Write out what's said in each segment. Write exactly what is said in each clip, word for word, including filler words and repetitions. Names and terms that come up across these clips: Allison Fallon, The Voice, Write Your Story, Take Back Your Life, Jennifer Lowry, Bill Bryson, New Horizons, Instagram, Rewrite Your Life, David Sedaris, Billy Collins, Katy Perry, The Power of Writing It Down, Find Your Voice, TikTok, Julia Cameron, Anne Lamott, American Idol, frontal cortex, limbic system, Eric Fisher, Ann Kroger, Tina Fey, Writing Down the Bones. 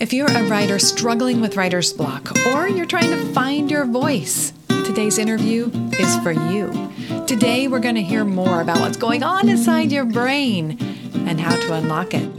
If you're a writer struggling with writer's block, or you're trying to find your voice, today's interview is for you. Today, we're going to hear more about what's going on inside your brain and how to unlock it.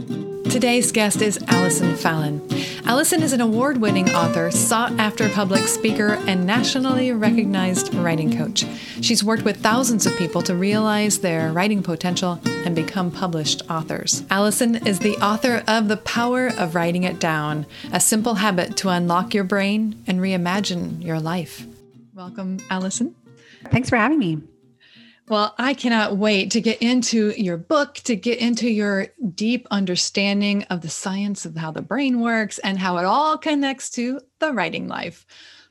Today's guest is Allison Fallon. Allison is an award-winning author, sought-after public speaker, and nationally recognized writing coach. She's worked with thousands of people to realize their writing potential and become published authors. Allison is the author of The Power of Writing It Down, a simple habit to unlock your brain and reimagine your life. Welcome, Allison. Thanks for having me. Well, I cannot wait to get into your book, to get into your deep understanding of the science of how the brain works and how it all connects to the writing life.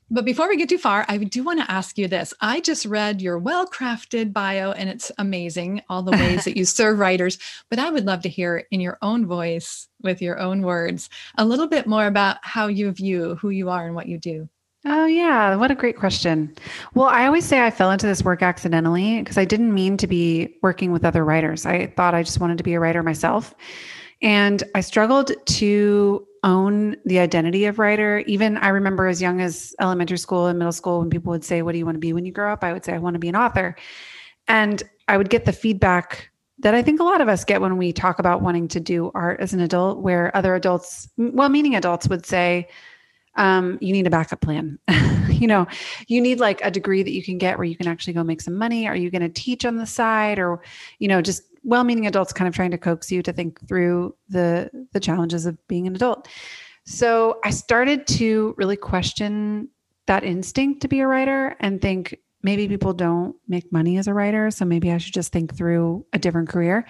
But before we get too far, I do want to ask you this. I just read your well-crafted bio, and it's amazing, all the ways that you serve writers. But I would love to hear in your own voice, with your own words, a little bit more about how you view who you are and what you do. Oh, yeah. What a great question. Well, I always say I fell into this work accidentally because I didn't mean to be working with other writers. I thought I just wanted to be a writer myself. And I struggled to own the identity of writer. Even I remember as young as elementary school and middle school, when people would say, what do you want to be when you grow up? I would say, I want to be an author. And I would get the feedback that I think a lot of us get when we talk about wanting to do art as an adult, where other adults, well-meaning adults would say, Um, you need a backup plan. you know, you need like a degree that you can get where you can actually go make some money. Are you going to teach on the side? Or, you know, just well-meaning adults kind of trying to coax you to think through the, the challenges of being an adult. So I started to really question that instinct to be a writer and think maybe people don't make money as a writer. So maybe I should just think through a different career.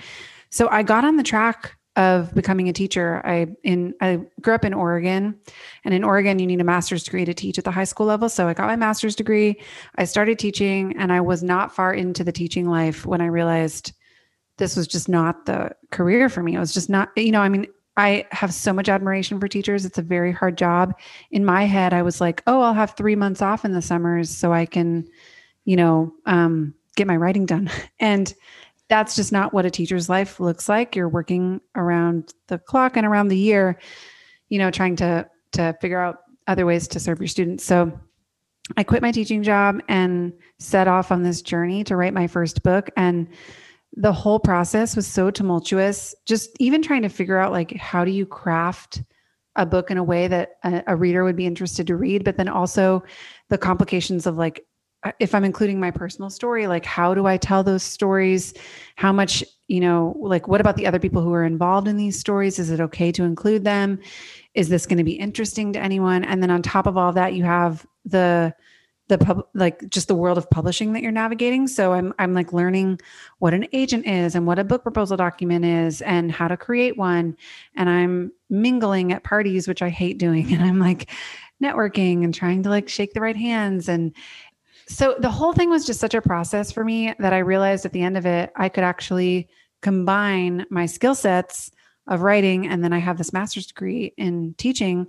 So I got on the track of becoming a teacher. I in I grew up in Oregon, and in Oregon, you need a master's degree to teach at the high school level. So I got my master's degree. I started teaching, and I was not far into the teaching life when I realized this was just not the career for me. It was just not, you know, I mean, I have so much admiration for teachers. It's a very hard job. In my head, I was like, oh, I'll have three months off in the summers so I can, you know, um, get my writing done. And that's just not what a teacher's life looks like. You're working around the clock and around the year, you know, trying to, to figure out other ways to serve your students. So I quit my teaching job and set off on this journey to write my first book. And the whole process was so tumultuous, just even trying to figure out like, how do you craft a book in a way that a, a reader would be interested to read, but then also the complications of like, if I'm including my personal story, like how do I tell those stories? How much, you know, like what about the other people who are involved in these stories? Is it okay to include them? Is this going to be interesting to anyone? And then on top of all that, you have the, the pub, like just the world of publishing that you're navigating. So I'm, I'm like learning what an agent is and what a book proposal document is and how to create one. And I'm mingling at parties, which I hate doing. And I'm like networking and trying to like shake the right hands. And so the whole thing was just such a process for me that I realized at the end of it, I could actually combine my skill sets of writing. And then I have this master's degree in teaching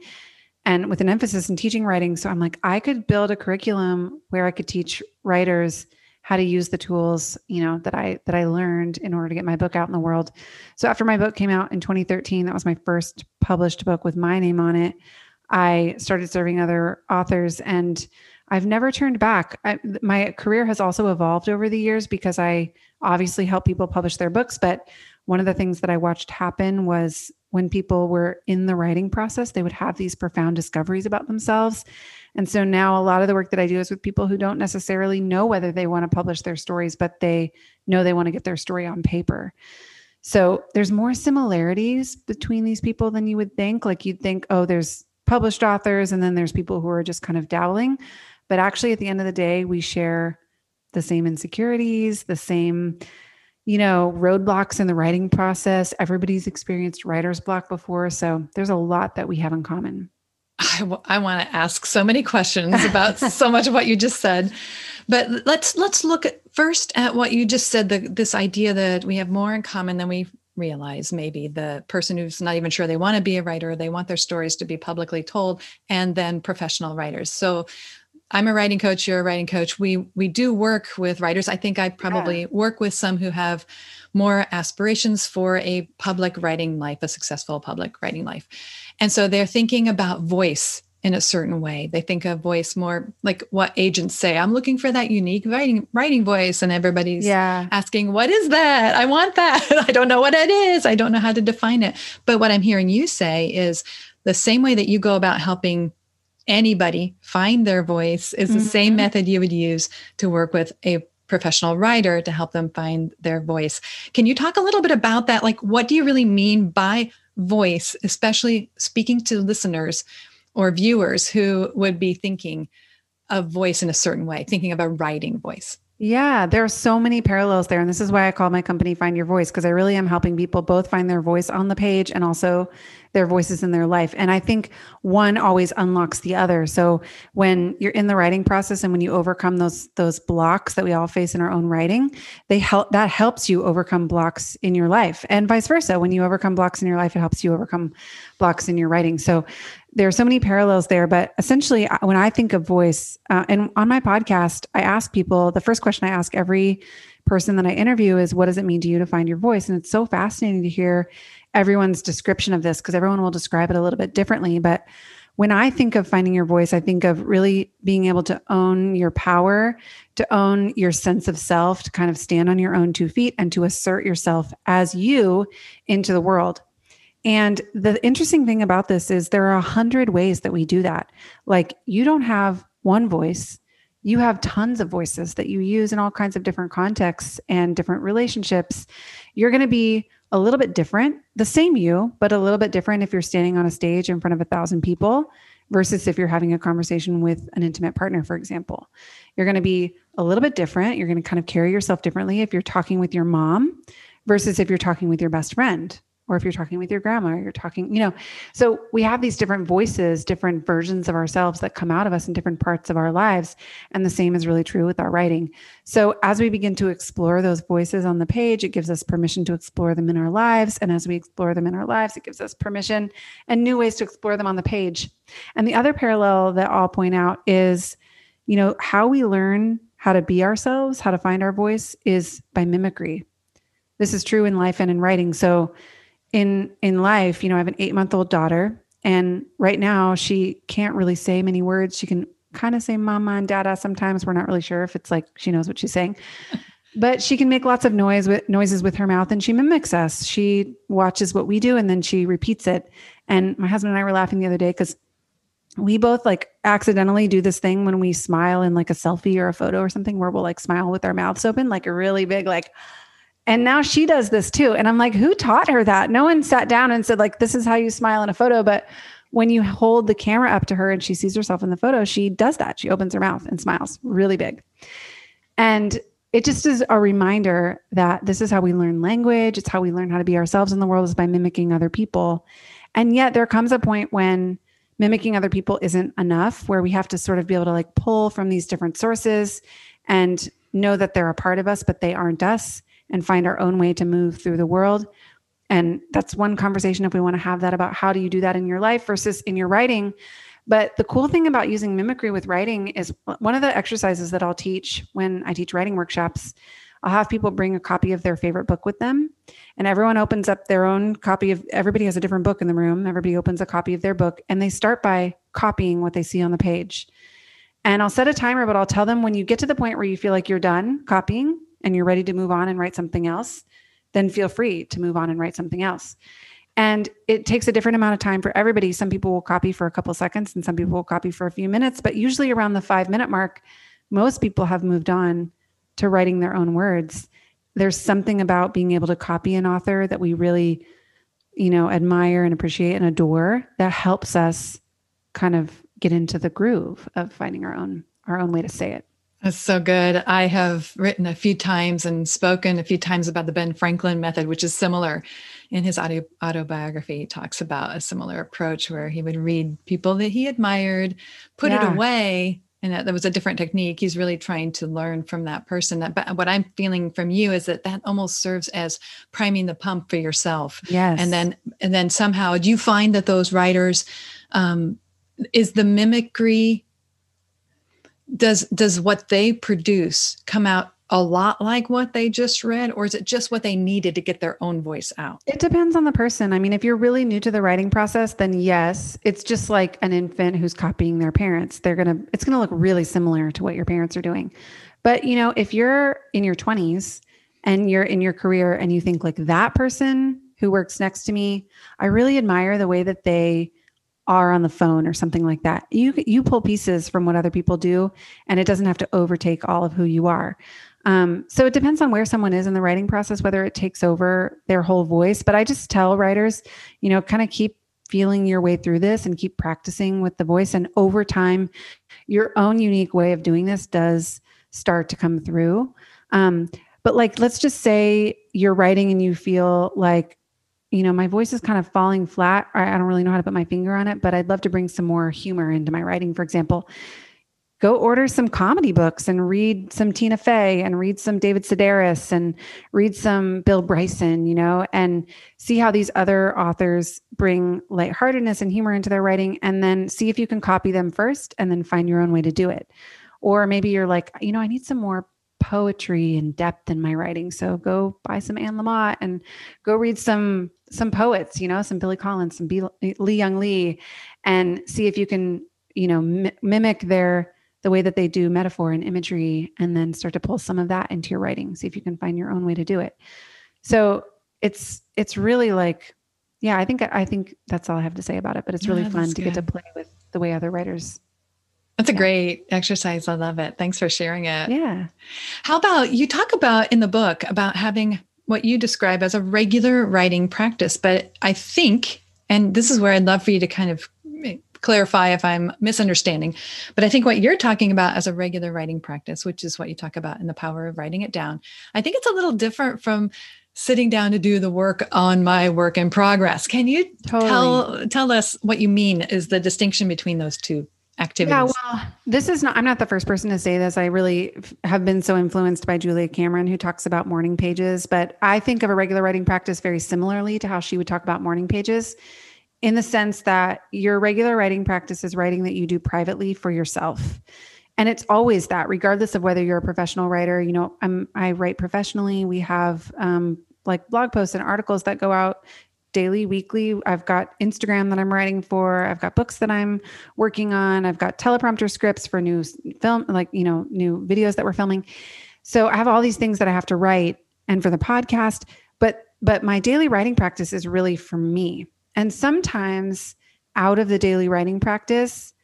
and with an emphasis in teaching writing. So I'm like, I could build a curriculum where I could teach writers how to use the tools, you know, that I, that I learned in order to get my book out in the world. So after my book came out in twenty thirteen, that was my first published book with my name on it. I started serving other authors and I've never turned back. I, my career has also evolved over the years because I obviously help people publish their books. But one of the things that I watched happen was when people were in the writing process, they would have these profound discoveries about themselves. And so now a lot of the work that I do is with people who don't necessarily know whether they want to publish their stories, but they know they want to get their story on paper. So there's more similarities between these people than you would think. Like you'd think, oh, there's published authors, and then there's people who are just kind of dabbling. But actually, at the end of the day, we share the same insecurities, the same, you know, roadblocks in the writing process. Everybody's experienced writer's block before. So there's a lot that we have in common. I, w- I want to ask so many questions about so much of what you just said. But let's let's look at first at what you just said, the, this idea that we have more in common than we realize. Maybe the person who's not even sure they want to be a writer, they want their stories to be publicly told, and then professional writers. So I'm a writing coach, you're a writing coach. We we do work with writers. I think I probably yeah. work with some who have more aspirations for a public writing life, a successful public writing life. And so they're thinking about voice in a certain way. They think of voice more like what agents say, I'm looking for that unique writing writing voice. And everybody's yeah. asking, what is that? I want that. I don't know what it is. I don't know how to define it. But what I'm hearing you say is the same way that you go about helping anybody find their voice is the mm-hmm. same method you would use to work with a professional writer to help them find their voice. Can you talk a little bit about that? Like, what do you really mean by voice, especially speaking to listeners or viewers who would be thinking of voice in a certain way, thinking of a writing voice? Yeah, there are so many parallels there. And this is why I call my company Find Your Voice, because I really am helping people both find their voice on the page and also their voices in their life. And I think one always unlocks the other. So when you're in the writing process and when you overcome those those blocks that we all face in our own writing, they help that helps you overcome blocks in your life, and vice versa. When you overcome blocks in your life, it helps you overcome blocks in your writing. So there are so many parallels there, but essentially when I think of voice, uh, and on my podcast, I ask people, the first question I ask every person that I interview is, what does it mean to you to find your voice? And it's so fascinating to hear everyone's description of this, because everyone will describe it a little bit differently. But when I think of finding your voice, I think of really being able to own your power, to own your sense of self, to kind of stand on your own two feet and to assert yourself as you into the world. And the interesting thing about this is there are a hundred ways that we do that. Like, you don't have one voice. You have tons of voices that you use in all kinds of different contexts and different relationships. You're going to be a little bit different, the same you, but a little bit different if you're standing on a stage in front of a thousand people versus if you're having a conversation with an intimate partner, for example. You're going to be a little bit different. You're going to kind of carry yourself differently if you're talking with your mom versus if you're talking with your best friend, or if you're talking with your grandma, or you're talking, you know, so we have these different voices, different versions of ourselves that come out of us in different parts of our lives. And the same is really true with our writing. So as we begin to explore those voices on the page, it gives us permission to explore them in our lives. And as we explore them in our lives, it gives us permission and new ways to explore them on the page. And the other parallel that I'll point out is, you know, how we learn how to be ourselves, how to find our voice is by mimicry. This is true in life and in writing. So In in life, you know, I have an eight-month-old daughter, and right now she can't really say many words. She can kind of say mama and dada sometimes. We're not really sure if it's like she knows what she's saying. But she can make lots of noise with noises with her mouth, and she mimics us. She watches what we do, and then she repeats it. And my husband and I were laughing the other day because we both like accidentally do this thing when we smile in like a selfie or a photo or something where we'll like smile with our mouths open, like a really big like... And now she does this too. And I'm like, who taught her that? No one sat down and said like, this is how you smile in a photo. But when you hold the camera up to her and she sees herself in the photo, she does that. She opens her mouth and smiles really big. And it just is a reminder that this is how we learn language. It's how we learn how to be ourselves in the world, is by mimicking other people. And yet there comes a point when mimicking other people isn't enough, where we have to sort of be able to like pull from these different sources and know that they're a part of us, but they aren't us, and find our own way to move through the world. And that's one conversation if we want to have that about how do you do that in your life versus in your writing. But the cool thing about using mimicry with writing is one of the exercises that I'll teach when I teach writing workshops, I'll have people bring a copy of their favorite book with them. And everyone opens up their own copy of, everybody has a different book in the room. Everybody opens a copy of their book, and they start by copying what they see on the page. And I'll set a timer, but I'll tell them, when you get to the point where you feel like you're done copying and you're ready to move on and write something else, then feel free to move on and write something else. And it takes a different amount of time for everybody. Some people will copy for a couple seconds and some people will copy for a few minutes, but usually around the five minute mark, most people have moved on to writing their own words. There's something about being able to copy an author that we really, you know, admire and appreciate and adore that helps us kind of get into the groove of finding our own, our own way to say it. That's so good. I have written a few times and spoken a few times about the Ben Franklin method, which is similar. In his audio, autobiography, he talks about a similar approach where he would read people that he admired, put yeah. it away. And that, that was a different technique. He's really trying to learn from that person. That, but what I'm feeling from you is that that almost serves as priming the pump for yourself. Yes. And then, and then somehow, do you find that those writers, um, is the mimicry, Does does what they produce come out a lot like what they just read, or is it just what they needed to get their own voice out? It depends on the person. I mean, if you're really new to the writing process, then yes, it's just like an infant who's copying their parents. They're going to, it's going to look really similar to what your parents are doing. But you know, if you're in your twenties and you're in your career and you think like that person who works next to me, I really admire the way that they are on the phone or something like that. You, you pull pieces from what other people do, and it doesn't have to overtake all of who you are. Um, so it depends on where someone is in the writing process, whether it takes over their whole voice. But I just tell writers, you know, kind of keep feeling your way through this and keep practicing with the voice. And over time, your own unique way of doing this does start to come through. Um, but like, let's just say you're writing and you feel like, you know, my voice is kind of falling flat. I don't really know how to put my finger on it, but I'd love to bring some more humor into my writing, for example. Go order some comedy books and read some Tina Fey and read some David Sedaris and read some Bill Bryson, you know, and see how these other authors bring lightheartedness and humor into their writing, and then see if you can copy them first and then find your own way to do it. Or maybe you're like, you know, I need some more poetry and depth in my writing. So go buy some Anne Lamott and go read some, some poets, you know, some Billy Collins, some B- Lee Young Lee, and see if you can, you know, m- mimic their the way that they do metaphor and imagery, and then start to pull some of that into your writing. See if you can find your own way to do it. So it's, it's really like, yeah, I think, I think that's all I have to say about it, but it's really yeah, fun to good. get to play with the way other writers. That's yeah. a great exercise. I love it. Thanks for sharing it. Yeah. How about you talk about in the book about having what you describe as a regular writing practice, but I think, and this is where I'd love for you to kind of clarify if I'm misunderstanding, but I think what you're talking about as a regular writing practice, which is what you talk about in The Power of Writing It Down, I think it's a little different from sitting down to do the work on my work in progress. Can you totally. tell tell us what you mean is the distinction between those two activities? Yeah, well, this is not, I'm not the first person to say this. I really have been so influenced by Julia Cameron, who talks about morning pages, but I think of a regular writing practice very similarly to how she would talk about morning pages, in the sense that your regular writing practice is writing that you do privately for yourself. And it's always that, regardless of whether you're a professional writer. You know, I'm, I write professionally. We have um, like blog posts and articles that go out daily, weekly. I've got Instagram that I'm writing for. I've got books that I'm working on. I've got teleprompter scripts for new film, like, you know, new videos that we're filming. So I have all these things that I have to write, and for the podcast, but, but my daily writing practice is really for me. And sometimes out of the daily writing practice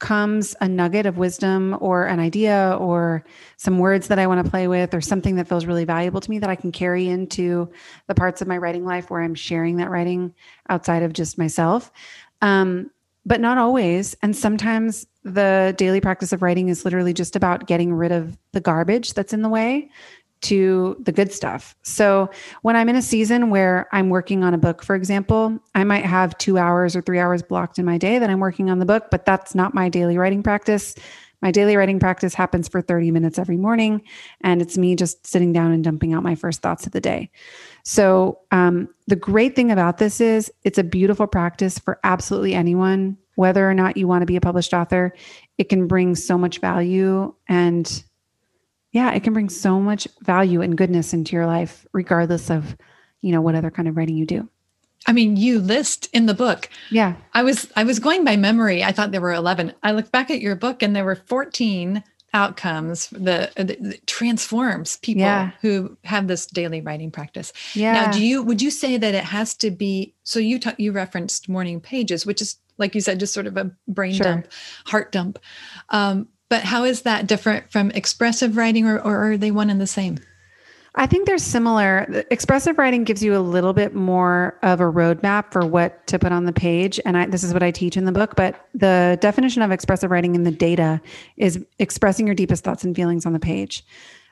comes a nugget of wisdom or an idea or some words that I want to play with or something that feels really valuable to me that I can carry into the parts of my writing life where I'm sharing that writing outside of just myself. Um, but not always. And sometimes the daily practice of writing is literally just about getting rid of the garbage that's in the way to the good stuff. So when I'm in a season where I'm working on a book, for example, I might have two hours or three hours blocked in my day that I'm working on the book, but that's not my daily writing practice. My daily writing practice happens for thirty minutes every morning, and it's me just sitting down and dumping out my first thoughts of the day. So um, the great thing about this is it's a beautiful practice for absolutely anyone, whether or not you want to be a published author. It can bring so much value and Yeah, it can bring so much value and goodness into your life, regardless of, you know, what other kind of writing you do. I mean, you list in the book. Yeah. I was I was going by memory. I thought there were eleven. I looked back at your book and there were fourteen outcomes that, that transforms people yeah. who have this daily writing practice. Yeah. Now, do you would you say that it has to be, so you ta- you referenced morning pages, which is, like you said, just sort of a brain sure. dump, heart dump. Um But how is that different from expressive writing, or, or are they one and the same? I think they're similar. Expressive writing gives you a little bit more of a roadmap for what to put on the page. And I, this is what I teach in the book, but the definition of expressive writing in the data is expressing your deepest thoughts and feelings on the page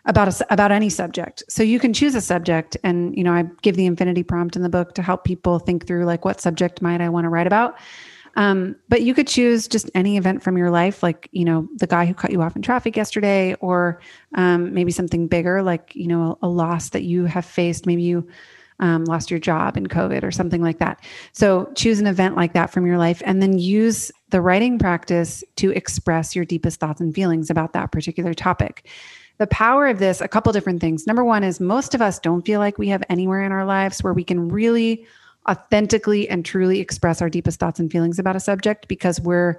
about a, about any subject. So you can choose a subject, and, you know, I give the infinity prompt in the book to help people think through like what subject might I want to write about. Um, but you could choose just any event from your life, like, you know, the guy who cut you off in traffic yesterday, or um, maybe something bigger, like, you know, a, a loss that you have faced. Maybe you um, lost your job in COVID or something like that. So choose an event like that from your life, and then use the writing practice to express your deepest thoughts and feelings about that particular topic. the power of this, a couple different things. Number one is most of us don't feel like we have anywhere in our lives where we can really authentically and truly express our deepest thoughts and feelings about a subject, because we're,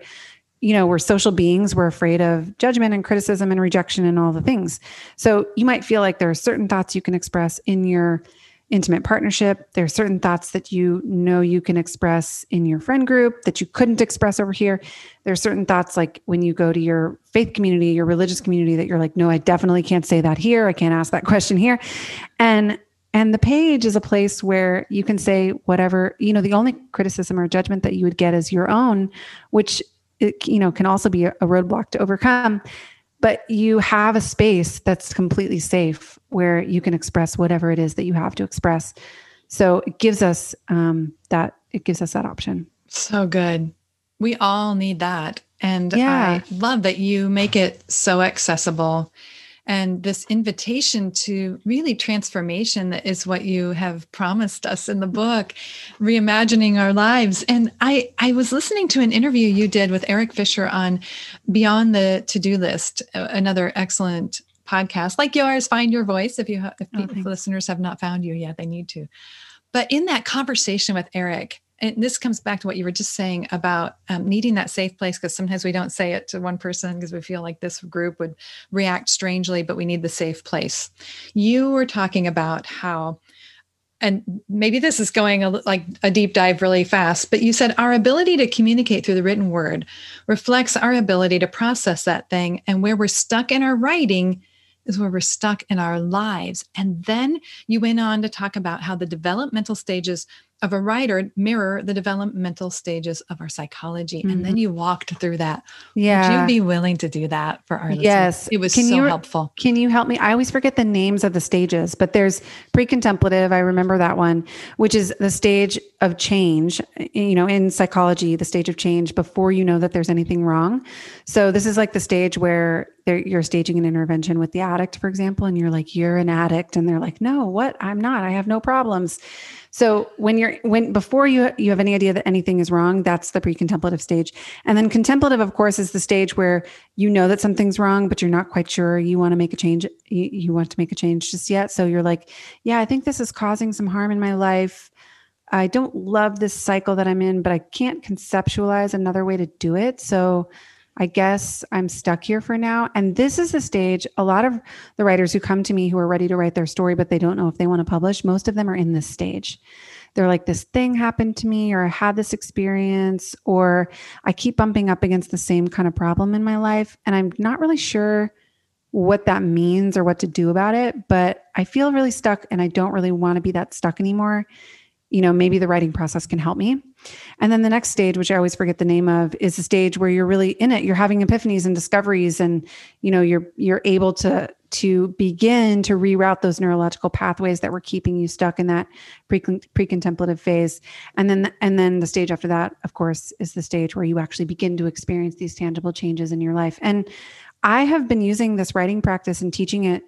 you know, we're social beings. We're afraid of judgment and criticism and rejection and all the things. So you might feel like there are certain thoughts you can express in your intimate partnership. There are certain thoughts that you know you can express in your friend group that you couldn't express over here. There are certain thoughts like when you go to your faith community, your religious community, that you're like, no, I definitely can't say that here. I can't ask that question here. And And the page is a place where you can say whatever, you know, the only criticism or judgment that you would get is your own, which, it, you know, can also be a roadblock to overcome. But you have a space that's completely safe where you can express whatever it is that you have to express. So it gives us um, that, it gives us that option. So good. We all need that. And yeah. I love that you make it so accessible. And this invitation to really transformation that is what you have promised us in the book, reimagining our lives. And I, I was listening to an interview you did with Eric Fisher on Beyond the To-Do List, another excellent podcast like yours, Find Your Voice. If you, if people, oh, listeners have not found you yet, they need to. But in that conversation with Eric, and this comes back to what you were just saying about um, needing that safe place, because sometimes we don't say it to one person because we feel like this group would react strangely, but we need the safe place. You were talking about how, and maybe this is going a, like a deep dive really fast, but you said our ability to communicate through the written word reflects our ability to process that thing. And where we're stuck in our writing is where we're stuck in our lives. And then you went on to talk about how the developmental stages of a writer mirror the developmental stages of our psychology. Mm-hmm. And then you walked through that. Yeah. Would you be willing to do that for our listeners? Yes. It was can so you, helpful. Can you help me? I always forget the names of the stages, but there's pre-contemplative. I remember that one, which is the stage of change, you know, in psychology, the stage of change before you know that there's anything wrong. So this is like the stage where you're staging an intervention with the addict, for example, and you're like, you're an addict. And they're like, no, what? I'm not, I have no problems. So when you're, when, before you, you have any idea that anything is wrong, that's the pre-contemplative stage. And then contemplative, of course, is the stage where you know that something's wrong, but you're not quite sure. You want to make a change. You, you want to make a change just yet. So you're like, yeah, I think this is causing some harm in my life. I don't love this cycle that I'm in, but I can't conceptualize another way to do it. So I guess I'm stuck here for now. And this is the stage, a lot of the writers who come to me who are ready to write their story, but they don't know if they want to publish, most of them are in this stage. They're like, this thing happened to me, or I had this experience, or I keep bumping up against the same kind of problem in my life. And I'm not really sure what that means or what to do about it, but I feel really stuck and I don't really want to be that stuck anymore. You know, maybe the writing process can help me. And then the next stage, which I always forget the name of, is the stage where you're really in it. You're having epiphanies and discoveries, and, you know, you're, you're able to, to begin to reroute those neurological pathways that were keeping you stuck in that pre, pre-contemplative phase. And then, and then the stage after that, of course, is the stage where you actually begin to experience these tangible changes in your life. And I have been using this writing practice and teaching it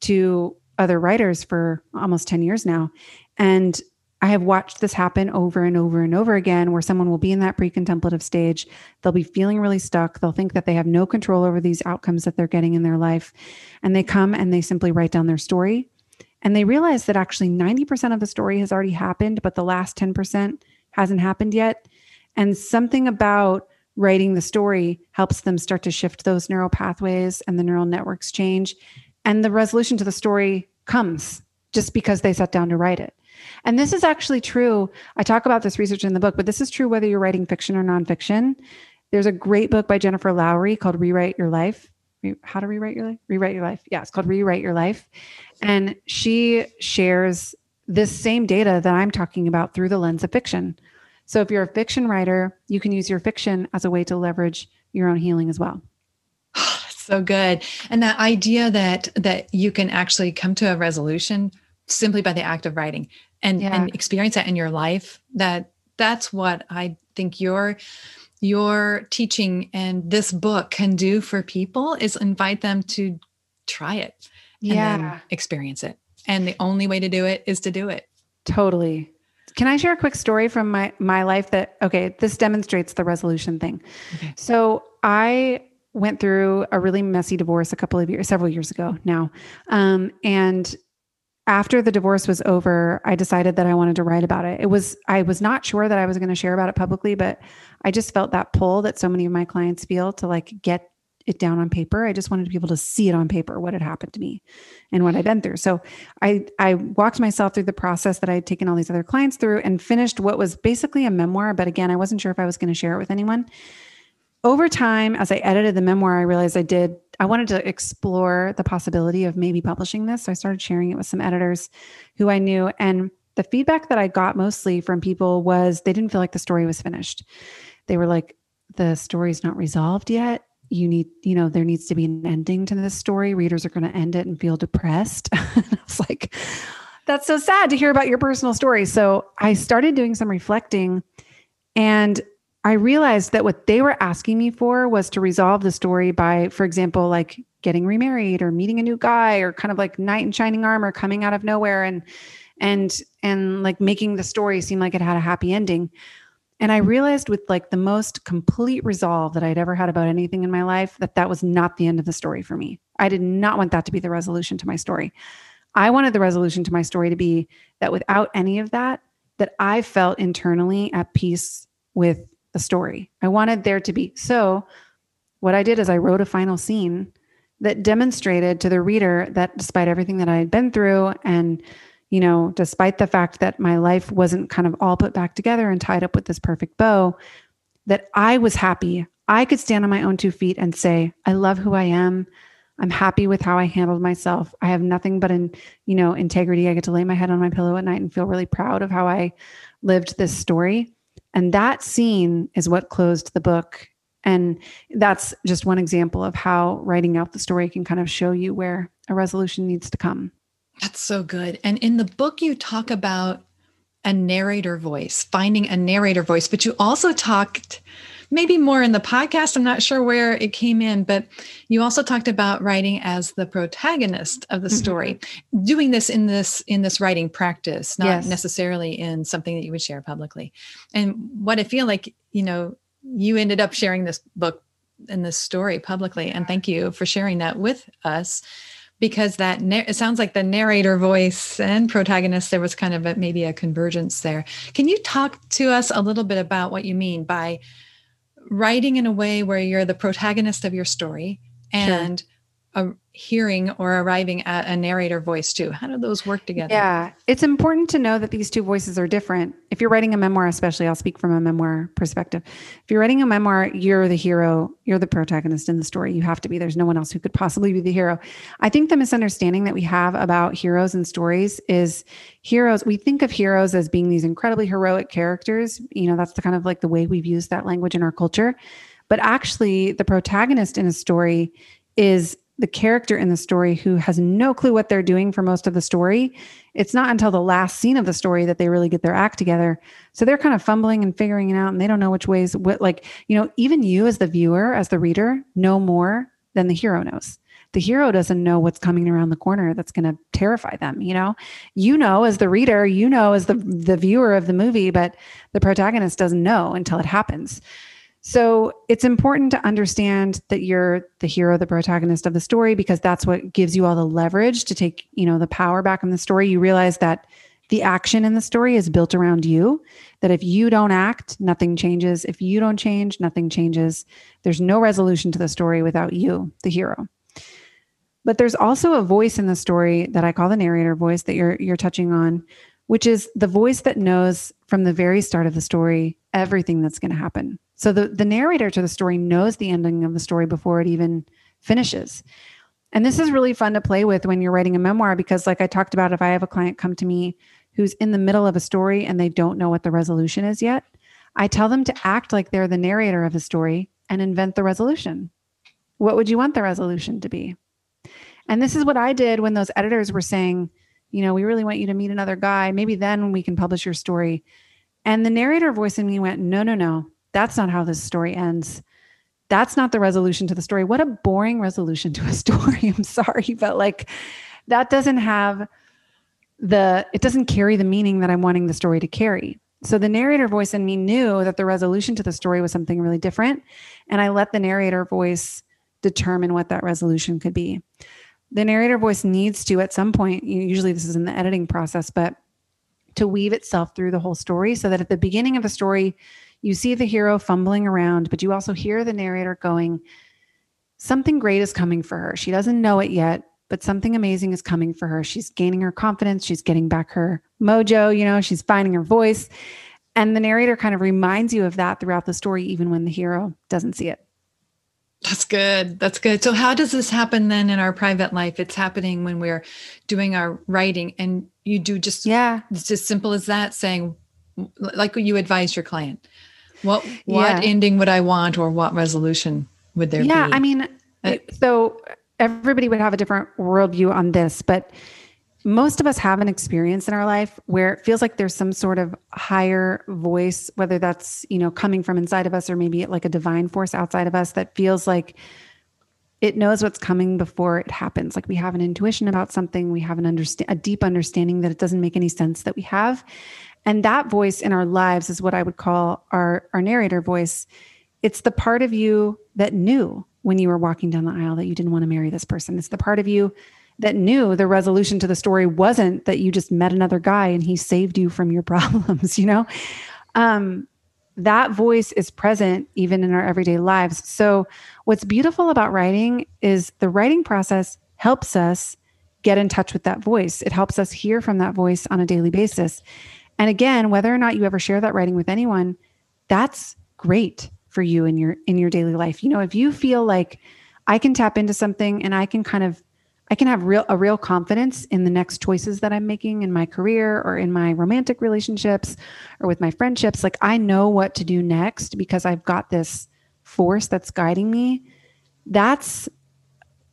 to other writers for almost ten years now. And I have watched this happen over and over and over again, where someone will be in that pre-contemplative stage. They'll be feeling really stuck. They'll think that they have no control over these outcomes that they're getting in their life. And they come and they simply write down their story. And they realize that actually ninety percent of the story has already happened, but the last ten percent hasn't happened yet. And something about writing the story helps them start to shift those neural pathways, and the neural networks change. And the resolution to the story comes just because they sat down to write it. And this is actually true. I talk about this research in the book, but this is true whether you're writing fiction or nonfiction. There's a great book by Jennifer Lowry called Rewrite Your Life. How to Rewrite Your Life? Rewrite Your Life. Yeah, it's called Rewrite Your Life. And she shares this same data that I'm talking about through the lens of fiction. So if you're a fiction writer, you can use your fiction as a way to leverage your own healing as well. That's so good. And that idea that that you can actually come to a resolution simply by the act of writing. And, yeah. and experience that in your life, that that's what I think your, your teaching and this book can do for people, is invite them to try it and yeah. then experience it. And the only way to do it is to do it. Totally. Can I share a quick story from my, my life that, okay, this demonstrates the resolution thing. Okay. So I went through a really messy divorce a couple of years, several years ago now. Um, and after the divorce was over, I decided that I wanted to write about it. It was, I was not sure that I was going to share about it publicly, but I just felt that pull that so many of my clients feel to like get it down on paper. I just wanted to be able to see it on paper, what had happened to me and what I'd been through. So I, I walked myself through the process that I had taken all these other clients through and finished what was basically a memoir. But again, I wasn't sure if I was going to share it with anyone. Over time, as I edited the memoir, I realized I did, I wanted to explore the possibility of maybe publishing this. So I started sharing it with some editors who I knew. And the feedback that I got mostly from people was they didn't feel like the story was finished. They were like, the story's not resolved yet. you need, you know, there needs to be an ending to this story. Readers are going to end it and feel depressed. And I was like, that's so sad to hear about your personal story. So I started doing some reflecting and I realized that what they were asking me for was to resolve the story by, for example, like getting remarried or meeting a new guy or kind of like knight in shining armor coming out of nowhere and, and, and like making the story seem like it had a happy ending. And I realized with like the most complete resolve that I'd ever had about anything in my life, that that was not the end of the story for me. I did not want that to be the resolution to my story. I wanted the resolution to my story to be that without any of that, that I felt internally at peace with the story. I wanted there to be. So what I did is I wrote a final scene that demonstrated to the reader that despite everything that I had been through and you know, despite the fact that my life wasn't kind of all put back together and tied up with this perfect bow, that I was happy. I could stand on my own two feet and say, I love who I am. I'm happy with how I handled myself. I have nothing but in, you know, integrity. I get to lay my head on my pillow at night and feel really proud of how I lived this story. And that scene is what closed the book. And that's just one example of how writing out the story can kind of show you where a resolution needs to come. That's so good. And in the book, you talk about a narrator voice, finding a narrator voice, but you also talked maybe more in the podcast. I'm not sure where it came in, but you also talked about writing as the protagonist of the story, mm-hmm. doing this in this, in this writing practice, not yes. necessarily in something that you would share publicly. And what I feel like, you know, you ended up sharing this book and this story publicly. And thank you for sharing that with us. Because that it sounds like the narrator voice and protagonist, there was kind of a, maybe a convergence there. Can you talk to us a little bit about what you mean by writing in a way where you're the protagonist of your story and sure. a, hearing or arriving at a narrator voice too? How do those work together? Yeah, it's important to know that these two voices are different. If you're writing a memoir, especially, I'll speak from a memoir perspective. If you're writing a memoir, you're the hero. You're the protagonist in the story. You have to be. There's no one else who could possibly be the hero. I think the misunderstanding that we have about heroes and stories is heroes. We think of heroes as being these incredibly heroic characters. You know, that's the kind of like the way we've used that language in our culture. But actually, the protagonist in a story is the character in the story who has no clue what they're doing for most of the story. It's not until the last scene of the story that they really get their act together. So they're kind of fumbling and figuring it out and they don't know which ways, what, like, you know, even you as the viewer, as the reader, know more than the hero knows. The hero doesn't know what's coming around the corner that's going to terrify them. You know, you know, as the reader, you know, as the, the viewer of the movie, but the protagonist doesn't know until it happens. So it's important to understand that you're the hero, the protagonist of the story, because that's what gives you all the leverage to take, you know, the power back in the story. You realize that the action in the story is built around you, that if you don't act, nothing changes. If you don't change, nothing changes. There's no resolution to the story without you, the hero. But there's also a voice in the story that I call the narrator voice that you're, you're touching on, which is the voice that knows from the very start of the story, everything that's going to happen. So the, the narrator to the story knows the ending of the story before it even finishes. And this is really fun to play with when you're writing a memoir, because like I talked about, if I have a client come to me who's in the middle of a story and they don't know what the resolution is yet, I tell them to act like they're the narrator of the story and invent the resolution. What would you want the resolution to be? And this is what I did when those editors were saying, you know, we really want you to meet another guy. Maybe then we can publish your story. And the narrator voice in me went, no, no, no, that's not how this story ends. That's not the resolution to the story. What a boring resolution to a story. I'm sorry, but like that doesn't have the, it doesn't carry the meaning that I'm wanting the story to carry. So the narrator voice in me knew that the resolution to the story was something really different. And I let the narrator voice determine what that resolution could be. The narrator voice needs to, at some point, usually this is in the editing process, but to weave itself through the whole story so that at the beginning of the story, you see the hero fumbling around, but you also hear the narrator going, something great is coming for her. She doesn't know it yet, but something amazing is coming for her. She's gaining her confidence. She's getting back her mojo. You know, she's finding her voice. And the narrator kind of reminds you of that throughout the story, even when the hero doesn't see it. That's good. That's good. So how does this happen then in our private life? It's happening when we're doing our writing, and you do just, yeah, it's as simple as that, saying, like you advise your client, what, what yeah. ending would I want, or what resolution would there yeah, be? Yeah. I mean, uh, so everybody would have a different worldview on this, but most of us have an experience in our life where it feels like there's some sort of higher voice, whether that's, you know, coming from inside of us or maybe like a divine force outside of us that feels like it knows what's coming before it happens. Like we have an intuition about something, we have an understa- a deep understanding that it doesn't make any sense that we have. And that voice in our lives is what I would call our, our narrator voice. It's the part of you that knew when you were walking down the aisle that you didn't want to marry this person. It's the part of you that knew the resolution to the story wasn't that you just met another guy and he saved you from your problems, you know? Um, that voice is present even in our everyday lives. So what's beautiful about writing is the writing process helps us get in touch with that voice. It helps us hear from that voice on a daily basis. And again, whether or not you ever share that writing with anyone, that's great for you in your, in your daily life. You know, if you feel like I can tap into something and I can kind of I can have real a real confidence in the next choices that I'm making in my career or in my romantic relationships or with my friendships. Like I know what to do next because I've got this force that's guiding me. That's,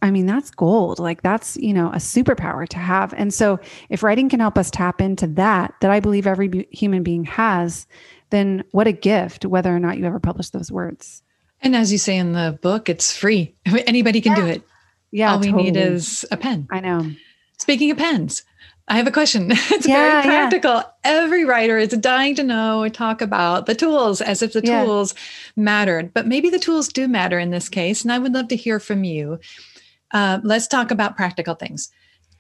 I mean, that's gold. Like that's, you know, a superpower to have. And so if writing can help us tap into that, that I believe every be- human being has, then what a gift, whether or not you ever publish those words. And as you say in the book, it's free. Anybody can yeah. do it. Yeah, all we totally. need is a pen. I know. Speaking of pens, I have a question. It's yeah, very practical. Yeah. Every writer is dying to know and talk about the tools as if the yeah. tools mattered. But maybe the tools do matter in this case. And I would love to hear from you. Uh, let's talk about practical things.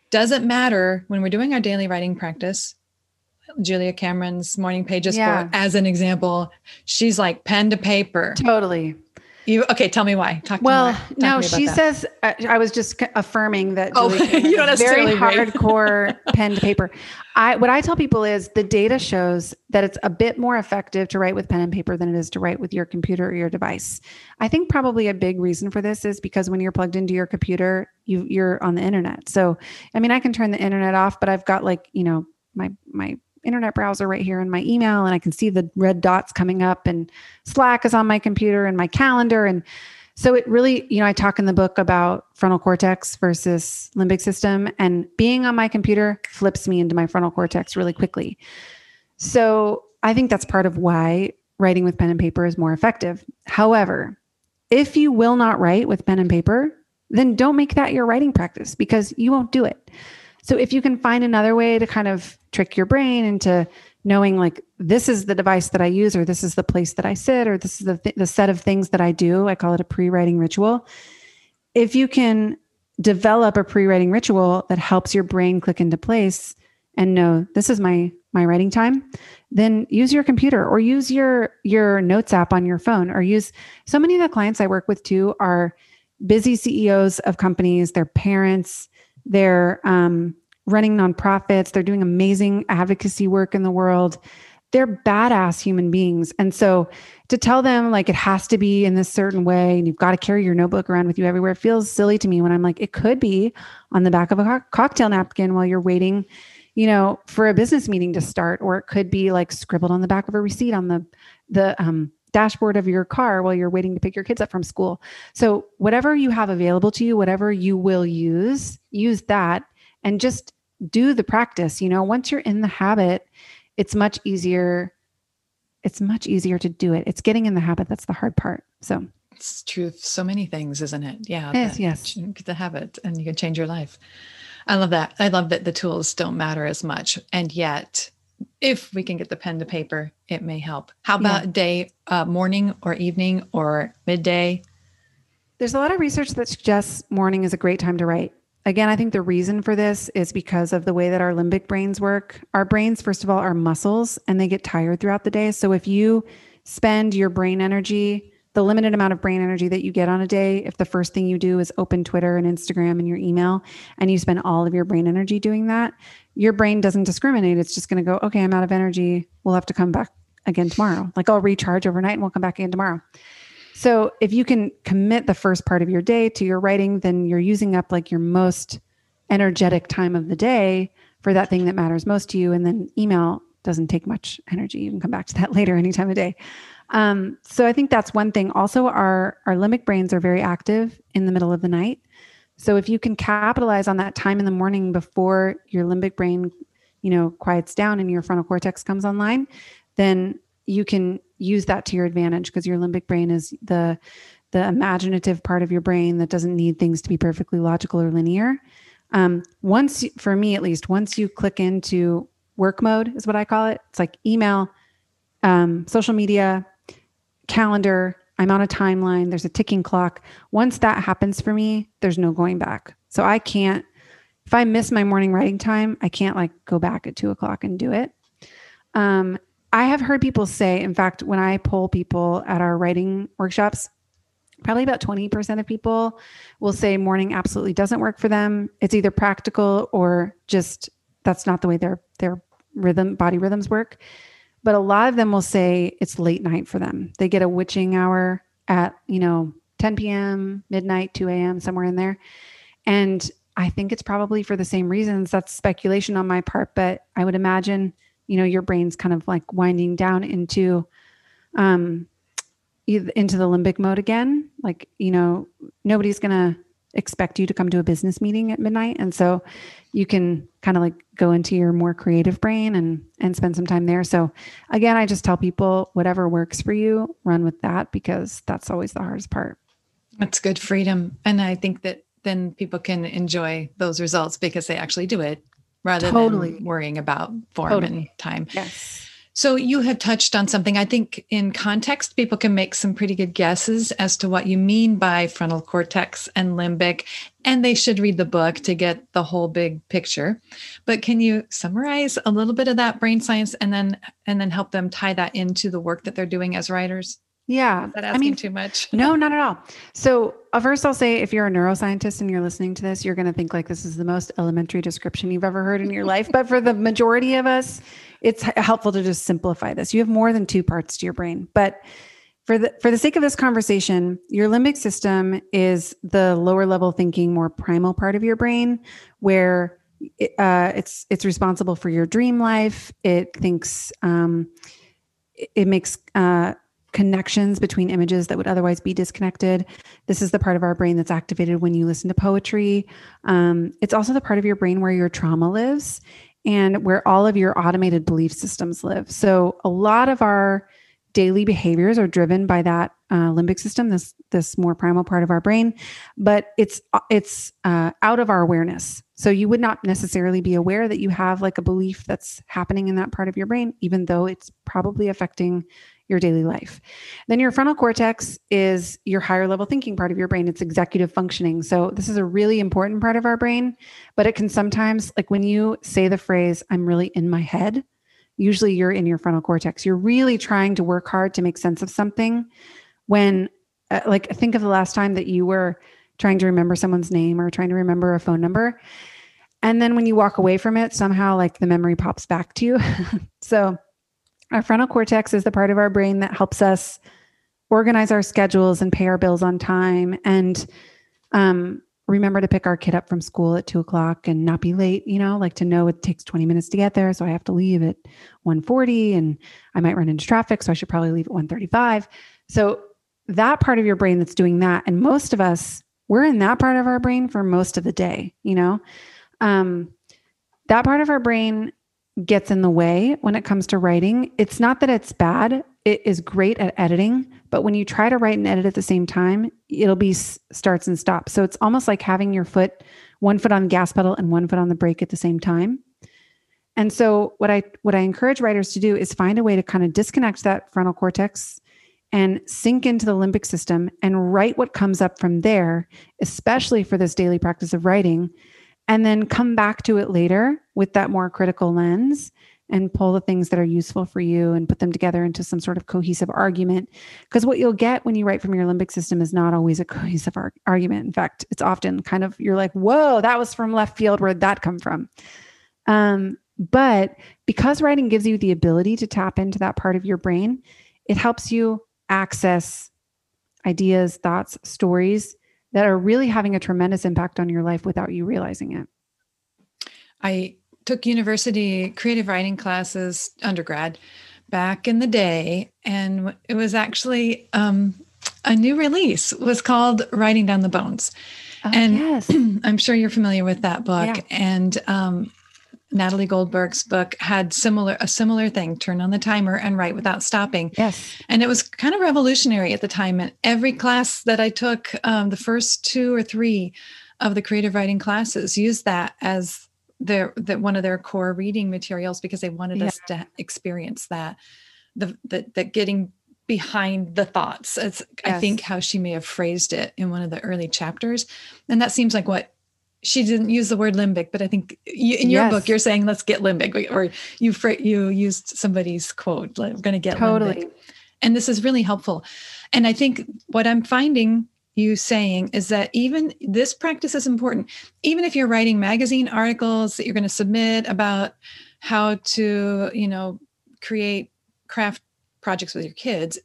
Does it matter when we're doing our daily writing practice? Julia Cameron's Morning Pages yeah. book, as an example, she's like pen to paper. Totally. You, okay, tell me why. Talk to well, me, talk no, me she that. says, uh, I was just affirming that oh, you don't very hardcore pen to paper. I, what I tell people is the data shows that it's a bit more effective to write with pen and paper than it is to write with your computer or your device. I think probably a big reason for this is because when you're plugged into your computer, you, you're on the internet. So, I mean, I can turn the internet off, but I've got like, you know, my, my, internet browser right here in my email, and I can see the red dots coming up, and Slack is on my computer and my calendar. And so it really, you know, I talk in the book about frontal cortex versus limbic system, and being on my computer flips me into my frontal cortex really quickly. So I think that's part of why writing with pen and paper is more effective. However, if you will not write with pen and paper, then don't make that your writing practice because you won't do it. So if you can find another way to kind of trick your brain into knowing like, this is the device that I use, or this is the place that I sit, or this is the th- the set of things that I do, I call it a pre-writing ritual. If you can develop a pre-writing ritual that helps your brain click into place and know this is my, my writing time, then use your computer or use your, your notes app on your phone, or use so many of the clients I work with too are busy C E Os of companies, their parents, They're um, running nonprofits. They're doing amazing advocacy work in the world. They're badass human beings. And so to tell them like it has to be in this certain way and you've got to carry your notebook around with you everywhere feels silly to me when I'm like, it could be on the back of a co- cocktail napkin while you're waiting, you know, for a business meeting to start, or it could be like scribbled on the back of a receipt on the, the um, dashboard of your car while you're waiting to pick your kids up from school. So whatever you have available to you, whatever you will use, use that and just do the practice. You know, once you're in the habit, it's much easier. It's much easier to do it. It's getting in the habit. That's the hard part. So it's true of so many things, isn't it? Yeah. It is, yes. The habit, and you can change your life. I love that. I love that the tools don't matter as much. And yet if we can get the pen to paper, it may help. How about yeah. day, uh, morning or evening or midday? There's a lot of research that suggests morning is a great time to write. Again, I think the reason for this is because of the way that our limbic brains work. Our brains, first of all, are muscles, and they get tired throughout the day. So if you spend your brain energy, the limited amount of brain energy that you get on a day, if the first thing you do is open Twitter and Instagram and your email, and you spend all of your brain energy doing that, your brain doesn't discriminate. It's just going to go, okay, I'm out of energy. We'll have to come back again tomorrow. Like I'll recharge overnight and we'll come back again tomorrow. So if you can commit the first part of your day to your writing, then you're using up like your most energetic time of the day for that thing that matters most to you. And then email doesn't take much energy. You can come back to that later any time of day. Um, so I think that's one thing. Also, our, our limbic brains are very active in the middle of the night. So if you can capitalize on that time in the morning before your limbic brain, you know, quiets down and your frontal cortex comes online, then you can use that to your advantage because your limbic brain is the the imaginative part of your brain that doesn't need things to be perfectly logical or linear. Um, once, for me at least, once you click into work mode is what I call it. It's like email, um, social media, calendar. I'm on a timeline. There's a ticking clock. Once that happens for me, there's no going back. So I can't, if I miss my morning writing time, I can't like go back at two o'clock and do it. Um, I have heard people say, in fact, when I poll people at our writing workshops, probably about twenty percent of people will say morning absolutely doesn't work for them. It's either practical or just that's not the way their their rhythm, body rhythms work. But a lot of them will say it's late night for them. They get a witching hour at, you know, ten p.m., midnight, two a.m., somewhere in there. And I think it's probably for the same reasons. That's speculation on my part, but I would imagine, you know, your brain's kind of like winding down into, um, into the limbic mode again. Like, you know, nobody's going to expect you to come to a business meeting at midnight. And so you can kind of like go into your more creative brain and, and spend some time there. So again, I just tell people whatever works for you, run with that, because that's always the hardest part. That's good freedom. And I think that then people can enjoy those results because they actually do it, rather totally. than worrying about form totally. and time. Yes. So you had touched on something. I think in context, people can make some pretty good guesses as to what you mean by frontal cortex and limbic, and they should read the book to get the whole big picture. But can you summarize a little bit of that brain science and then and then help them tie that into the work that they're doing as writers? Yeah. Is that asking I mean, too much? No, not at all. So uh, first I'll say, if you're a neuroscientist and you're listening to this, you're going to think like this is the most elementary description you've ever heard in your life. But for the majority of us, it's helpful to just simplify this. You have more than two parts to your brain, but for the, for the sake of this conversation, your limbic system is the lower level thinking, more primal part of your brain where it, uh, it's, it's responsible for your dream life. It thinks, um, it, it makes, uh, connections between images that would otherwise be disconnected. This is the part of our brain that's activated when you listen to poetry. Um, it's also the part of your brain where your trauma lives and where all of your automated belief systems live. So a lot of our daily behaviors are driven by that uh, limbic system, this this more primal part of our brain, but it's it's uh, out of our awareness. So you would not necessarily be aware that you have like a belief that's happening in that part of your brain, even though it's probably affecting your daily life. Then your frontal cortex is your higher level thinking part of your brain. It's executive functioning. So this is a really important part of our brain, but it can sometimes, like when you say the phrase, I'm really in my head, usually you're in your frontal cortex. You're really trying to work hard to make sense of something. When uh, like, think of the last time that you were trying to remember someone's name or trying to remember a phone number. And then when you walk away from it, somehow like the memory pops back to you. So our frontal cortex is the part of our brain that helps us organize our schedules and pay our bills on time and um, remember to pick our kid up from school at two o'clock and not be late, you know, like to know it takes twenty minutes to get there. So I have to leave at one forty and I might run into traffic. So I should probably leave at one thirty-five. So that part of your brain that's doing that. And most of us, we're in that part of our brain for most of the day, you know, um, that part of our brain gets in the way when it comes to writing. It's not that it's bad. It is great at editing, but when you try to write and edit at the same time, it'll be s- starts and stops. So it's almost like having your foot, one foot on the gas pedal and one foot on the brake at the same time. And so what I, what I encourage writers to do is find a way to kind of disconnect that frontal cortex and sink into the limbic system and write what comes up from there, especially for this daily practice of writing, and then come back to it later with that more critical lens and pull the things that are useful for you and put them together into some sort of cohesive argument. Because what you'll get when you write from your limbic system is not always a cohesive arg- argument. In fact, it's often kind of, you're like, whoa, that was from left field. Where'd that come from? Um, but because writing gives you the ability to tap into that part of your brain, it helps you access ideas, thoughts, stories that are really having a tremendous impact on your life without you realizing it. I took university creative writing classes, undergrad, back in the day. And it was actually um, a new release. It was called Writing Down the Bones. Oh, and yes. I'm sure you're familiar with that book. Yeah. And um, Natalie Goldberg's book had similar a similar thing, Turn on the Timer and Write Without Stopping. Yes. And it was kind of revolutionary at the time. And every class that I took, um, the first two or three of the creative writing classes used that as their, that one of their core reading materials, because they wanted yeah. us to experience that, the, the, the getting behind the thoughts. It's, yes. I think how she may have phrased it in one of the early chapters. And that seems like what she didn't use the word limbic, but I think you, in your yes. book, you're saying, let's get limbic, or you, you used somebody's quote, like, we're going to get totally. Limbic. And this is really helpful. And I think what I'm finding you saying is that even this practice is important. Even if you're writing magazine articles that you're going to submit about how to, you know, create craft projects with your kids,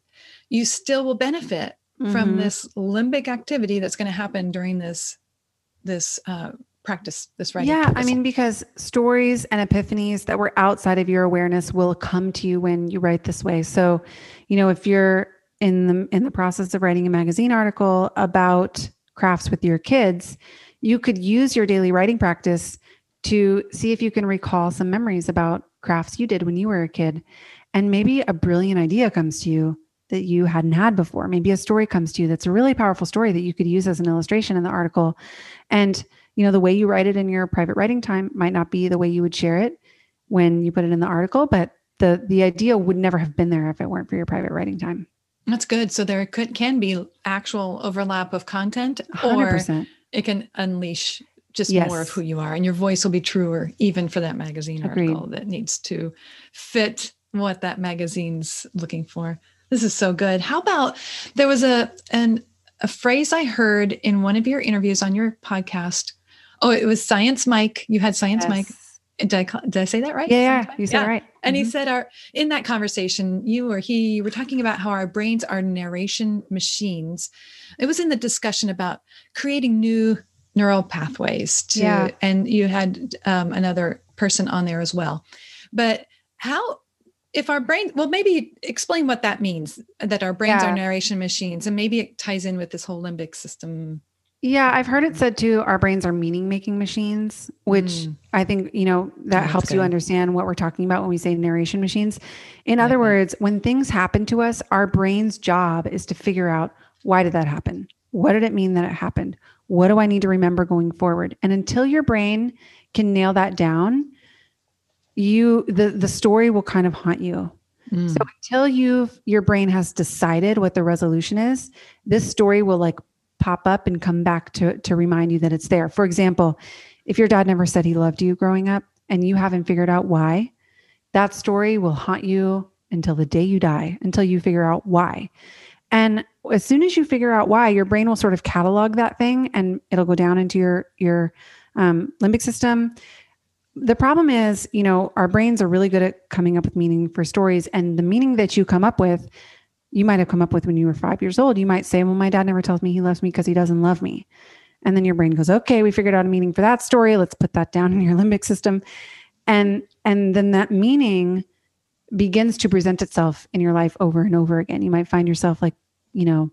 you still will benefit mm-hmm. from this limbic activity that's going to happen during this, this uh, practice, this writing. Yeah. Practice. I mean, because stories and epiphanies that were outside of your awareness will come to you when you write this way. So, you know, if you're, in the in the process of writing a magazine article about crafts with your kids, you could use your daily writing practice to see if you can recall some memories about crafts you did when you were a kid. And maybe a brilliant idea comes to you that you hadn't had before. Maybe a story comes to you that's a really powerful story that you could use as an illustration in the article. And, you know, the way you write it in your private writing time might not be the way you would share it when you put it in the article, but the the idea would never have been there if it weren't for your private writing time. That's good. So there could, can be actual overlap of content, or one hundred percent it can unleash just yes. more of who you are, and your voice will be truer even for that magazine Agreed. Article that needs to fit what that magazine's looking for. This is so good. How about, there was a, an, a phrase I heard in one of your interviews on your podcast. Oh, it was Science Mike. You had Science yes. Mike. Did I, did I say that right? Yeah, yeah you said yeah. it right. And mm-hmm. he said, "Our in that conversation, you or he you were talking about how our brains are narration machines. It was in the discussion about creating new neural pathways to, yeah. and you had um, another person on there as well. But how, if our brain, well, maybe explain what that means, that our brains yeah. are narration machines, and maybe it ties in with this whole limbic system." Yeah, I've heard it said too, our brains are meaning-making machines, which mm. I think, you know, that That's helps good. You understand what we're talking about when we say narration machines. In mm-hmm. other words, when things happen to us, our brain's job is to figure out, why did that happen? What did it mean that it happened? What do I need to remember going forward? And until your brain can nail that down, you the, the story will kind of haunt you. Mm. So until you've your brain has decided what the resolution is, this story will like pop up and come back to, to remind you that it's there. For example, if your dad never said he loved you growing up and you haven't figured out why, that story will haunt you until the day you die, until you figure out why. And as soon as you figure out why, your brain will sort of catalog that thing and it'll go down into your, your um, limbic system. The problem is, you know, our brains are really good at coming up with meaning for stories, and the meaning that you come up with, you might've come up with when you were five years old. You might say, well, my dad never tells me he loves me because he doesn't love me. And then your brain goes, okay, we figured out a meaning for that story. Let's put that down in your limbic system. And, and then that meaning begins to present itself in your life over and over again. You might find yourself like, you know,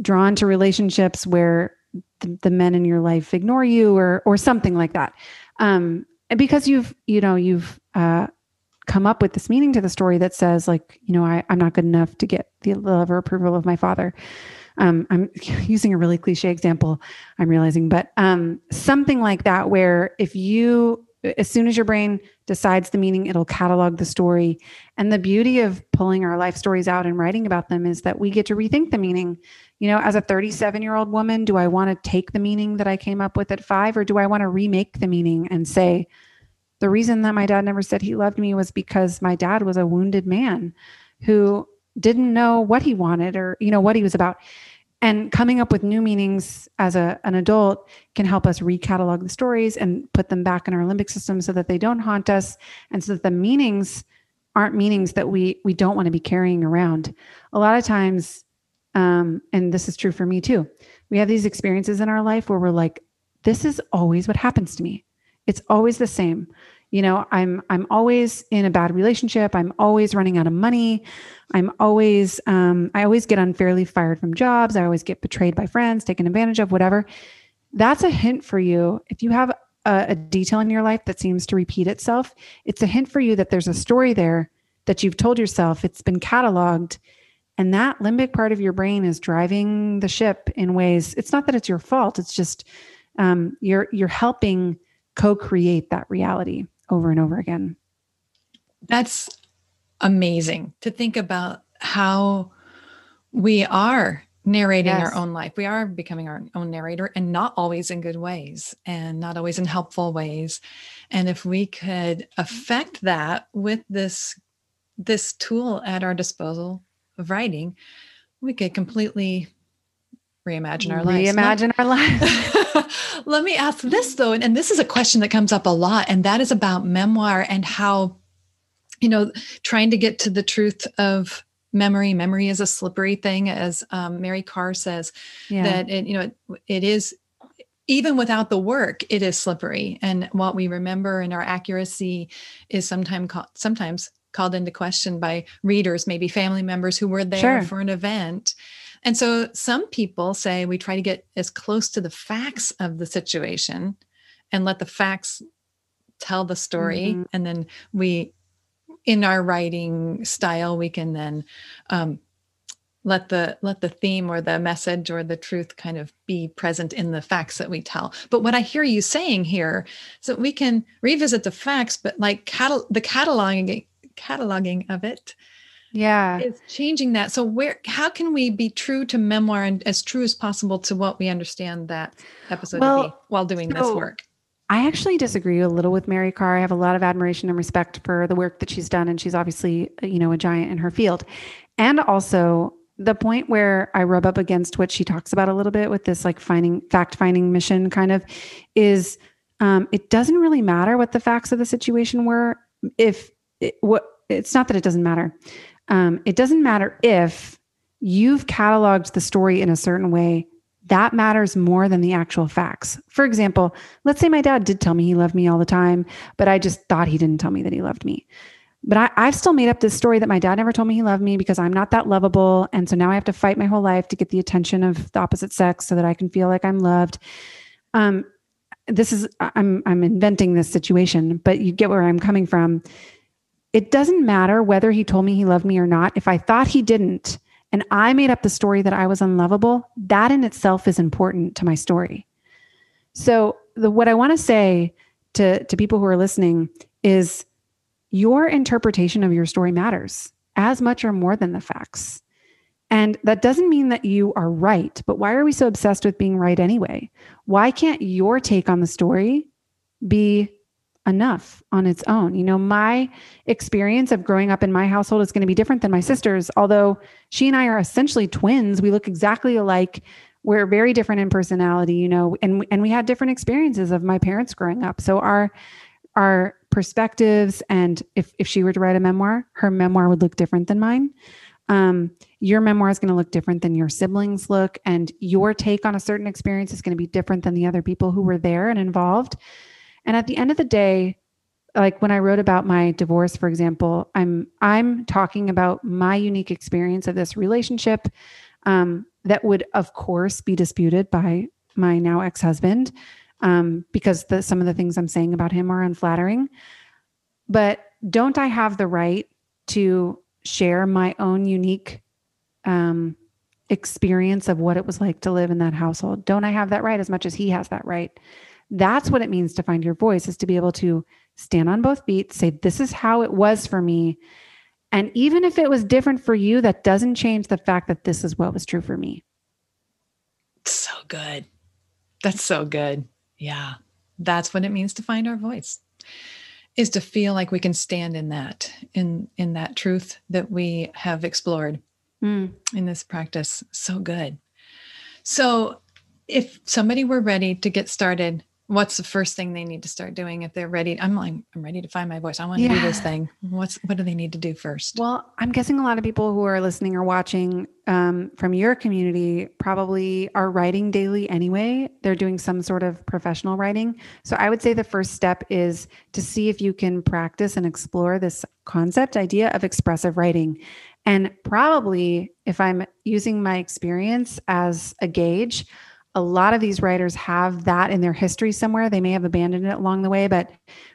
drawn to relationships where the, the men in your life ignore you, or, or something like that. Um, because you've, you know, you've, uh, come up with this meaning to the story that says like, you know, I, I'm not good enough to get the love or approval of my father. Um, I'm using a really cliche example, I'm realizing, but um, something like that, where if you As soon as your brain decides the meaning, it'll catalog the story. And the beauty of pulling our life stories out and writing about them is that we get to rethink the meaning. You know, as a thirty-seven-year-old woman, do I want to take the meaning that I came up with at five, or do I want to remake the meaning and say, the reason that my dad never said he loved me was because my dad was a wounded man who didn't know what he wanted or, you know, what he was about. And coming up with new meanings as a, an adult can help us recatalog the stories and put them back in our limbic system so that they don't haunt us. And so that the meanings aren't meanings that we, we don't want to be carrying around. A lot of times, um, and this is true for me too, we have these experiences in our life where we're like, this is always what happens to me. It's always the same. You know, I'm, I'm always in a bad relationship. I'm always running out of money. I'm always, um, I always get unfairly fired from jobs. I always get betrayed by friends, taken advantage of, whatever. That's a hint for you. If you have a, a detail in your life that seems to repeat itself, it's a hint for you that there's a story there that you've told yourself. It's been cataloged, and that limbic part of your brain is driving the ship in ways. It's not that it's your fault. It's just, um, you're, you're helping co-create that reality over and over again. That's amazing to think about how we are narrating yes. our own life. We are becoming our own narrator, and not always in good ways and not always in helpful ways. And if we could affect that with this, this tool at our disposal of writing, we could completely reimagine our lives. Reimagine our lives. Let me ask this though. And, and this is a question that comes up a lot. And that is about memoir and how, you know, trying to get to the truth of memory. Memory is a slippery thing, as um, Mary Carr says, yeah. that it, you know, it, it is, even without the work, it is slippery. And what we remember and our accuracy is sometimes called, sometimes called into question by readers, maybe family members who were there sure. for an event. And so some people say we try to get as close to the facts of the situation and let the facts tell the story. Mm-hmm. And then we, in our writing style, we can then um, let the let the theme or the message or the truth kind of be present in the facts that we tell. But what I hear you saying here is that we can revisit the facts, but like catal- the cataloging, cataloging of it. Yeah. It's changing that. So where, how can we be true to memoir and as true as possible to what we understand that episode well, to be while doing so this work? I actually disagree a little with Mary Carr. I have a lot of admiration and respect for the work that she's done. And she's obviously, you know, a giant in her field. And also the point where I rub up against what she talks about a little bit with this, like finding fact finding mission kind of is, um, it doesn't really matter what the facts of the situation were. If it, what, it's not that it doesn't matter. Um, it doesn't matter if you've cataloged the story in a certain way. That matters more than the actual facts. For example, let's say my dad did tell me he loved me all the time, but I just thought he didn't tell me that he loved me. But I, I've still made up this story that my dad never told me he loved me because I'm not that lovable. And so now I have to fight my whole life to get the attention of the opposite sex so that I can feel like I'm loved. Um, this is, I'm, I'm inventing this situation, but you get where I'm coming from. It doesn't matter whether he told me he loved me or not. If I thought he didn't, and I made up the story that I was unlovable, that in itself is important to my story. So the, what I want to say to, to people who are listening is your interpretation of your story matters as much or more than the facts. And that doesn't mean that you are right, but why are we so obsessed with being right anyway? Why can't your take on the story be enough on its own? You know, my experience of growing up in my household is going to be different than my sister's. Although she and I are essentially twins, we look exactly alike. We're very different in personality, you know, and, and we had different experiences of my parents growing up. So our, our perspectives, and if, if she were to write a memoir, her memoir would look different than mine. Um, your memoir is going to look different than your siblings look, and your take on a certain experience is going to be different than the other people who were there and involved. And at the end of the day, like when I wrote about my divorce, for example, I'm, I'm talking about my unique experience of this relationship, um, that would of course be disputed by my now ex-husband, um, because the, some of the things I'm saying about him are unflattering, but don't I have the right to share my own unique, um, experience of what it was like to live in that household? Don't I have that right as much as he has that right? That's what it means to find your voice, is to be able to stand on both feet, say, this is how it was for me. And even if it was different for you, that doesn't change the fact that this is what was true for me. So good. That's so good. Yeah. That's what it means to find our voice, is to feel like we can stand in that, in, in that truth that we have explored mm. in this practice. So good. So if somebody were ready to get started, what's the first thing they need to start doing if they're ready? I'm like, I'm ready to find my voice. I want to yeah. do this thing. What's, what do they need to do first? Well, I'm guessing a lot of people who are listening or watching um, from your community probably are writing daily anyway. They're doing some sort of professional writing. So I would say the first step is to see if you can practice and explore this concept, idea of expressive writing. And probably, if I'm using my experience as a gauge, a lot of these writers have that in their history somewhere. They may have abandoned it along the way, but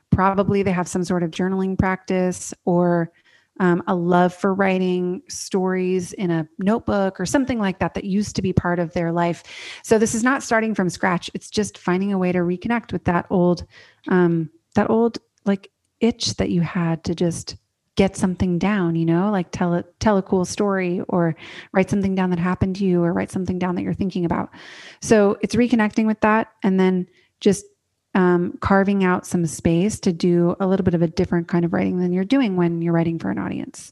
probably they have some sort of journaling practice or um, a love for writing stories in a notebook or something like that that used to be part of their life. So this is not starting from scratch. It's just finding a way to reconnect with that old, um, that old like itch that you had to just get something down, you know, like tell a, tell a cool story or write something down that happened to you or write something down that you're thinking about. So it's reconnecting with that and then just um, carving out some space to do a little bit of a different kind of writing than you're doing when you're writing for an audience.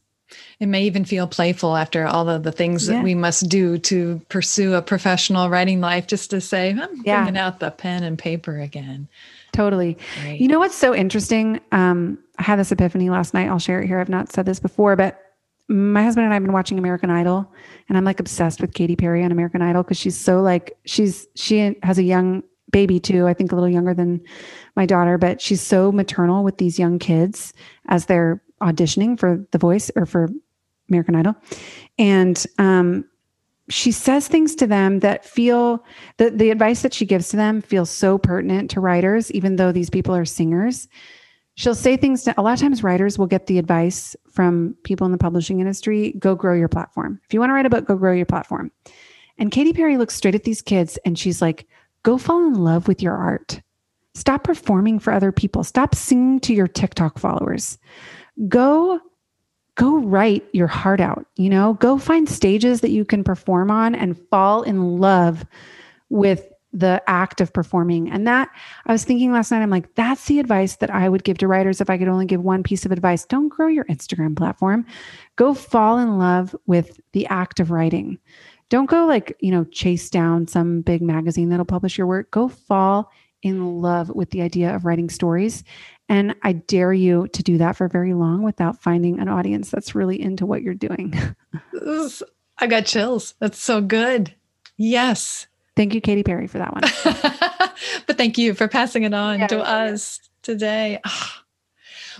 It may even feel playful after all of the things yeah. that we must do to pursue a professional writing life, just to say, I'm yeah. bringing out the pen and paper again. Totally. Great. You know what's so interesting? Um, I had this epiphany last night. I'll share it here. I've not said this before, but my husband and I have been watching American Idol, and I'm like obsessed with Katy Perry on American Idol because she's so like, she's she has a young baby too, I think a little younger than my daughter, but she's so maternal with these young kids as they're auditioning for The Voice or for American Idol. And um, she says things to them that feel the, the advice that she gives to them feels so pertinent to writers, even though these people are singers. She'll say things to, a lot of times writers will get the advice from people in the publishing industry, go grow your platform. If you want to write a book, go grow your platform. And Katy Perry looks straight at these kids and she's like, go fall in love with your art. Stop performing for other people. Stop singing to your TikTok followers. Go, go write your heart out, you know, go find stages that you can perform on and fall in love with the act of performing. And that, I was thinking last night, I'm like, that's the advice that I would give to writers. If I could only give one piece of advice, don't grow your Instagram platform. Go fall in love with the act of writing. Don't go like, you know, chase down some big magazine that'll publish your work. Go fall in love with the idea of writing stories. And I dare you to do that for very long without finding an audience that's really into what you're doing. I got chills. That's so good. Yes. Thank you, Katy Perry, for that one. But thank you for passing it on yeah, to us yeah. today.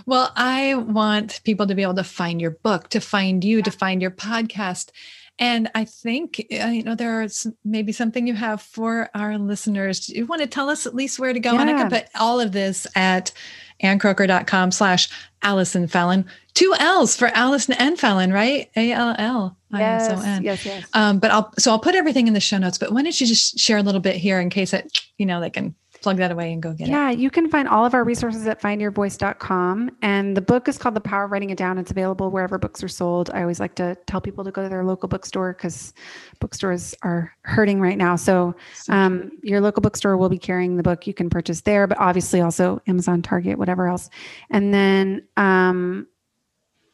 Well, I want people to be able to find your book, to find you, yeah. to find your podcast. And I think, you know, there is maybe something you have for our listeners. Do you want to tell us at least where to go? Yeah. And I can put all of this at ann croker dot com slash Allison Fallon. Two L's for Allison and Fallon, right? A L L I S O N. Yes, yes, yes. Um, but I'll, so I'll put everything in the show notes, but why don't you just share a little bit here in case it, you know, they can plug that away and go get yeah, it. Yeah, you can find all of our resources at find your voice dot com. And the book is called The Power of Writing It Down. It's available wherever books are sold. I always like to tell people to go to their local bookstore because bookstores are hurting right now. So um, your local bookstore will be carrying the book. You can purchase there, but obviously also Amazon, Target, whatever else. And then um,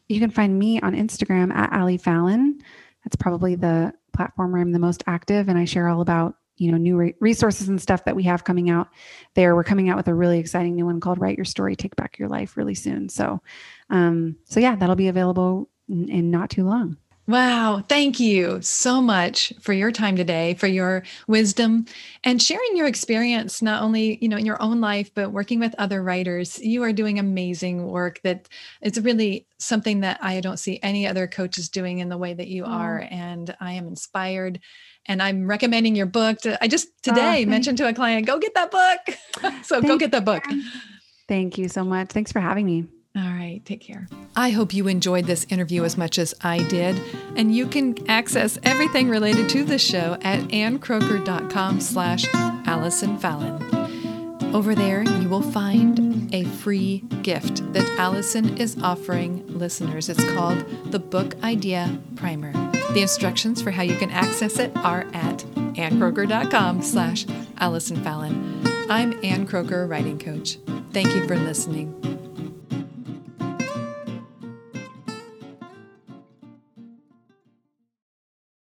you can find me on Instagram at Allie Fallon. That's probably the platform where I'm the most active. And I share all about you know, new re- resources and stuff that we have coming out there. We're coming out with a really exciting new one called Write Your Story, Take Back Your Life really soon. So, um, so yeah, that'll be available in, in not too long. Wow. Thank you so much for your time today, for your wisdom and sharing your experience, not only, you know, in your own life, but working with other writers. You are doing amazing work that it's really something that I don't see any other coaches doing in the way that you oh. are. And I am inspired, and I'm recommending your book to, I just today oh, mentioned to a client, go get that book. So go get the book. Thank you so much. Thanks for having me. All right. Take care. I hope you enjoyed this interview as much as I did. And you can access everything related to the show at ann croker dot com slash Allison Fallon. Over there, you will find a free gift that Allison is offering listeners. It's called the Book Idea Primer. The instructions for how you can access it are at annkroger.com slash Allison Fallon. I'm Ann Kroger, writing coach. Thank you for listening.